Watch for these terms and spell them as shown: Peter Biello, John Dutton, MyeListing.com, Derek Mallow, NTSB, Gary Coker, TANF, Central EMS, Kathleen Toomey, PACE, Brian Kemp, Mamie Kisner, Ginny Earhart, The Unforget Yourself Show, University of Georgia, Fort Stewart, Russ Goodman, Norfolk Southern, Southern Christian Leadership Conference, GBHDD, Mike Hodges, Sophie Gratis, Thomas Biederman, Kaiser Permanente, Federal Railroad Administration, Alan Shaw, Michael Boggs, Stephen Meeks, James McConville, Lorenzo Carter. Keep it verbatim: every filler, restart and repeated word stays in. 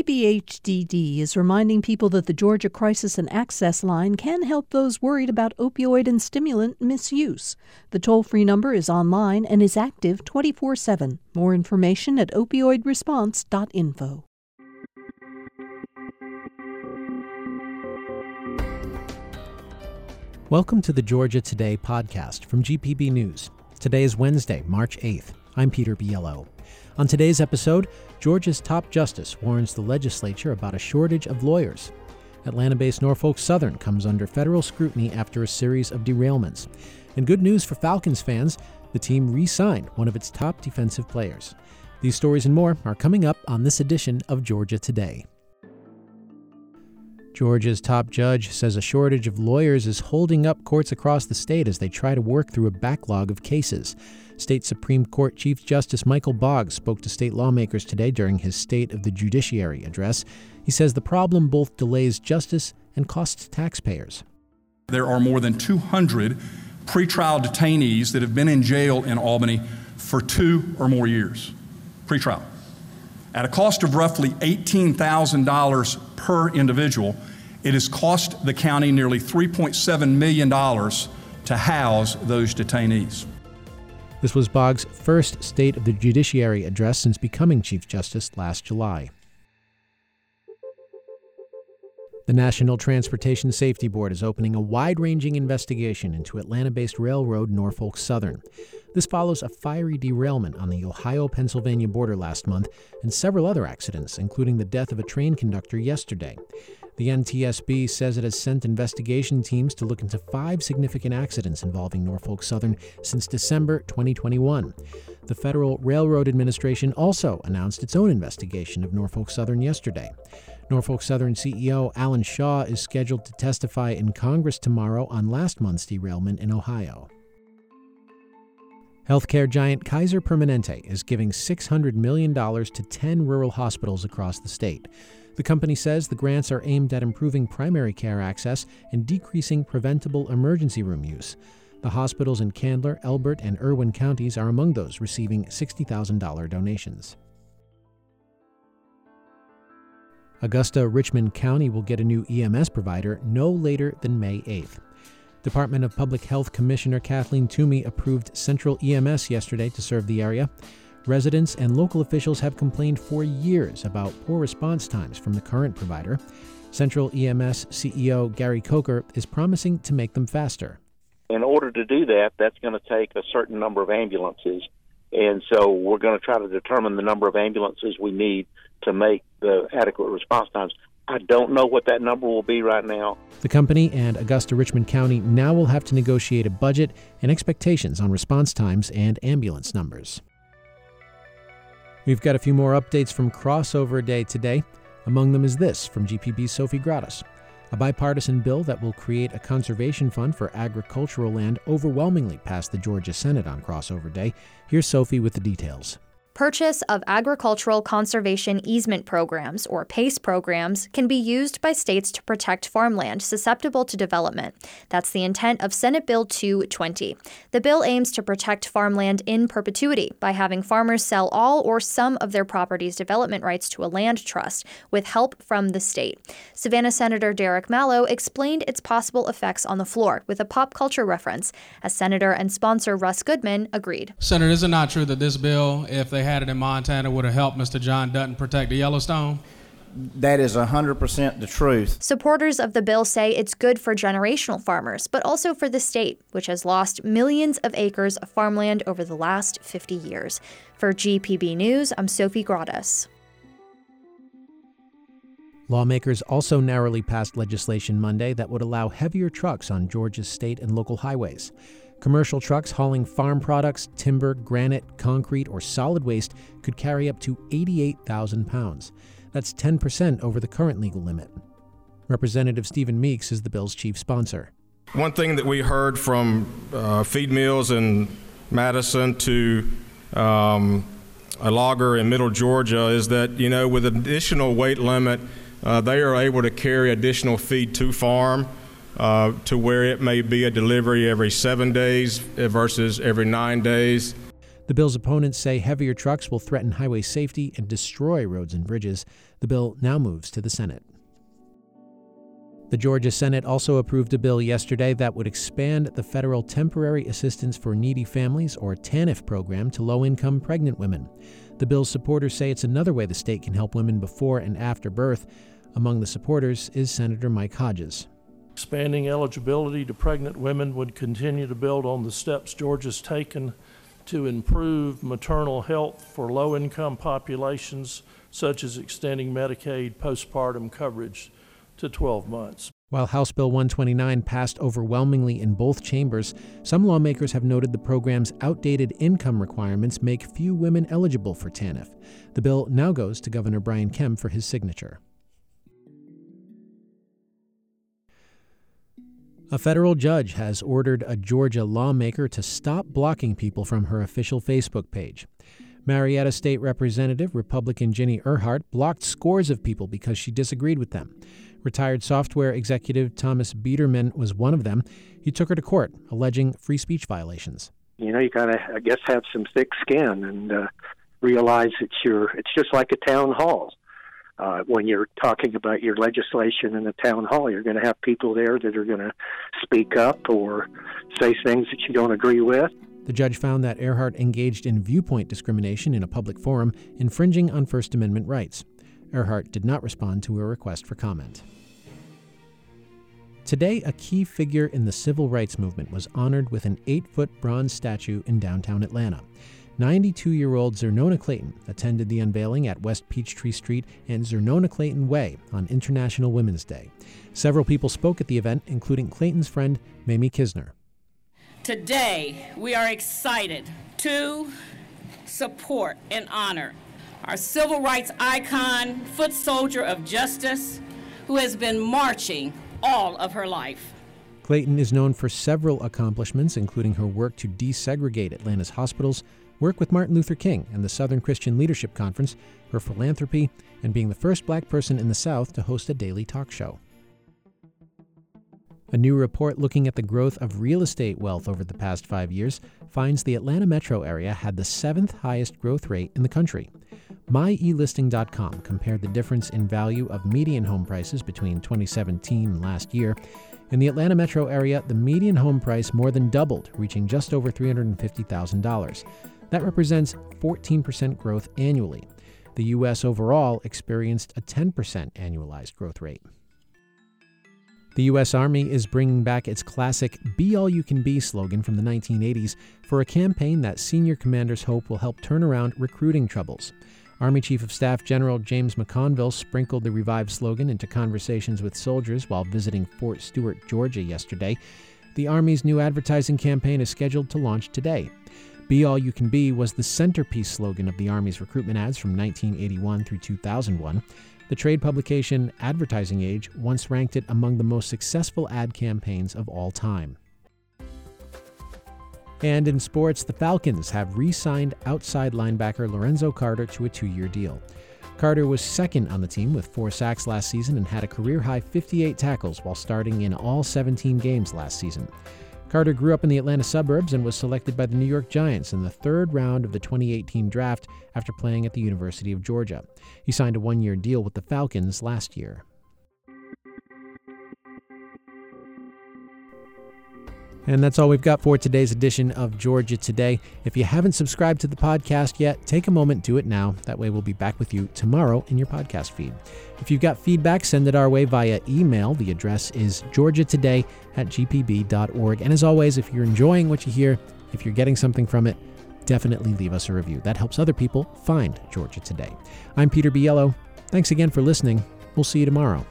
G B H D D is reminding people that the Georgia Crisis and Access Line can help those worried about opioid and stimulant misuse. The toll-free number is online and is active twenty-four seven. More information at opioid response dot info. Welcome to the Georgia Today podcast from G P B News. Today is Wednesday, March eighth. I'm Peter Biello. On today's episode, Georgia's top justice warns the legislature about a shortage of lawyers. Atlanta-based Norfolk Southern comes under federal scrutiny after a series of derailments. And good news for Falcons fans, the team re-signed one of its top defensive players. These stories and more are coming up on this edition of Georgia Today. Georgia's top judge says a shortage of lawyers is holding up courts across the state as they try to work through a backlog of cases. State Supreme Court Chief Justice Michael Boggs spoke to state lawmakers today during his State of the Judiciary address. He says the problem both delays justice and costs taxpayers. There are more than two hundred pretrial detainees that have been in jail in Albany for two or more years, pretrial, at a cost of roughly eighteen thousand dollars per individual. It has cost the county nearly three point seven million dollars to house those detainees. This was Boggs' first State of the Judiciary address since becoming Chief Justice last July. The National Transportation Safety Board is opening a wide-ranging investigation into Atlanta-based railroad Norfolk Southern. This follows a fiery derailment on the Ohio-Pennsylvania border last month and several other accidents, including the death of a train conductor yesterday. The N T S B says it has sent investigation teams to look into five significant accidents involving Norfolk Southern since December twenty twenty-one. The Federal Railroad Administration also announced its own investigation of Norfolk Southern yesterday. Norfolk Southern C E O Alan Shaw is scheduled to testify in Congress tomorrow on last month's derailment in Ohio. Healthcare giant Kaiser Permanente is giving six hundred million dollars to ten rural hospitals across the state. The company says the grants are aimed at improving primary care access and decreasing preventable emergency room use. The hospitals in Candler, Elbert, and Irwin counties are among those receiving sixty thousand dollars donations. Augusta-Richmond County will get a new E M S provider no later than May eighth. Department of Public Health Commissioner Kathleen Toomey approved Central E M S yesterday to serve the area. Residents and local officials have complained for years about poor response times from the current provider. Central E M S C E O Gary Coker is promising to make them faster. In order to do that, that's going to take a certain number of ambulances. And so we're going to try to determine the number of ambulances we need to make the adequate response times. I don't know what that number will be right now. The company and Augusta-Richmond County now will have to negotiate a budget and expectations on response times and ambulance numbers. We've got a few more updates from Crossover Day today. Among them is this from G P B's Sophie Gratis. A bipartisan bill that will create a conservation fund for agricultural land overwhelmingly passed the Georgia Senate on Crossover Day. Here's Sophie with the details. Purchase of agricultural conservation easement programs, or PACE programs, can be used by states to protect farmland susceptible to development. That's the intent of Senate Bill two twenty. The bill aims to protect farmland in perpetuity by having farmers sell all or some of their property's development rights to a land trust with help from the state. Savannah Senator Derek Mallow explained its possible effects on the floor with a pop culture reference, as Senator and sponsor Russ Goodman agreed. Senator, is it not true that this bill, if they They had it in Montana, would have helped Mister John Dutton protect the Yellowstone? That is one hundred percent the truth. Supporters of the bill say it's good for generational farmers, but also for the state, which has lost millions of acres of farmland over the last fifty years. For G P B News, I'm Sophie Gratis. Lawmakers also narrowly passed legislation Monday that would allow heavier trucks on Georgia's state and local highways. Commercial trucks hauling farm products, timber, granite, concrete, or solid waste could carry up to eighty-eight thousand pounds. That's ten percent over the current legal limit. Representative Stephen Meeks is the bill's chief sponsor. One thing that we heard from uh, feed mills in Madison to um, a logger in Middle Georgia is that, you know, with an additional weight limit, uh, they are able to carry additional feed to farm. Uh, to where it may be a delivery every seven days versus every nine days. The bill's opponents say heavier trucks will threaten highway safety and destroy roads and bridges. The bill now moves to the Senate. The Georgia Senate also approved a bill yesterday that would expand the federal Temporary Assistance for Needy Families, or TANF, program to low-income pregnant women. The bill's supporters say it's another way the state can help women before and after birth. Among the supporters is Senator Mike Hodges. Expanding eligibility to pregnant women would continue to build on the steps Georgia's taken to improve maternal health for low-income populations, such as extending Medicaid postpartum coverage to twelve months. While House Bill one twenty-nine passed overwhelmingly in both chambers, some lawmakers have noted the program's outdated income requirements make few women eligible for TANF. The bill now goes to Governor Brian Kemp for his signature. A federal judge has ordered a Georgia lawmaker to stop blocking people from her official Facebook page. Marietta State Representative Republican Ginny Earhart blocked scores of people because she disagreed with them. Retired software executive Thomas Biederman was one of them. He took her to court, alleging free speech violations. You know, you gotta, I guess, have some thick skin and uh, realize it's your. It's just like a town hall. Uh, when you're talking about your legislation in a town hall, you're going to have people there that are going to speak up or say things that you don't agree with. The judge found that Earhart engaged in viewpoint discrimination in a public forum, infringing on First Amendment rights. Earhart did not respond to a request for comment. Today, a key figure in the civil rights movement was honored with an eight-foot bronze statue in downtown Atlanta. ninety-two-year-old Zernona Clayton attended the unveiling at West Peachtree Street and Zernona Clayton Way on International Women's Day. Several people spoke at the event, including Clayton's friend, Mamie Kisner. Today, we are excited to support and honor our civil rights icon, foot soldier of justice, who has been marching all of her life. Clayton is known for several accomplishments, including her work to desegregate Atlanta's hospitals, work with Martin Luther King and the Southern Christian Leadership Conference, her philanthropy, and being the first black person in the South to host a daily talk show. A new report looking at the growth of real estate wealth over the past five years finds the Atlanta metro area had the seventh highest growth rate in the country. My e listing dot com compared the difference in value of median home prices between twenty seventeen and last year. In the Atlanta metro area, the median home price more than doubled, reaching just over three hundred fifty thousand dollars. That represents fourteen percent growth annually. The U S overall experienced a ten percent annualized growth rate. The U S Army is bringing back its classic "Be All You Can Be" slogan from the nineteen eighties for a campaign that senior commanders hope will help turn around recruiting troubles. Army Chief of Staff General James McConville sprinkled the revived slogan into conversations with soldiers while visiting Fort Stewart, Georgia yesterday. The Army's new advertising campaign is scheduled to launch today. "Be All You Can Be" was the centerpiece slogan of the Army's recruitment ads from nineteen eighty-one through two thousand one. The trade publication Advertising Age once ranked it among the most successful ad campaigns of all time. And in sports, the Falcons have re-signed outside linebacker Lorenzo Carter to a two-year deal. Carter was second on the team with four sacks last season and had a career-high fifty-eight tackles while starting in all seventeen games last season. Carter grew up in the Atlanta suburbs and was selected by the New York Giants in the third round of the twenty eighteen draft after playing at the University of Georgia. He signed a one-year deal with the Falcons last year. And that's all we've got for today's edition of Georgia Today. If you haven't subscribed to the podcast yet, take a moment, do it now. That way we'll be back with you tomorrow in your podcast feed. If you've got feedback, send it our way via email. The address is georgia today at g p b dot org. And as always, if you're enjoying what you hear, if you're getting something from it, definitely leave us a review. That helps other people find Georgia Today. I'm Peter Biello. Thanks again for listening. We'll see you tomorrow.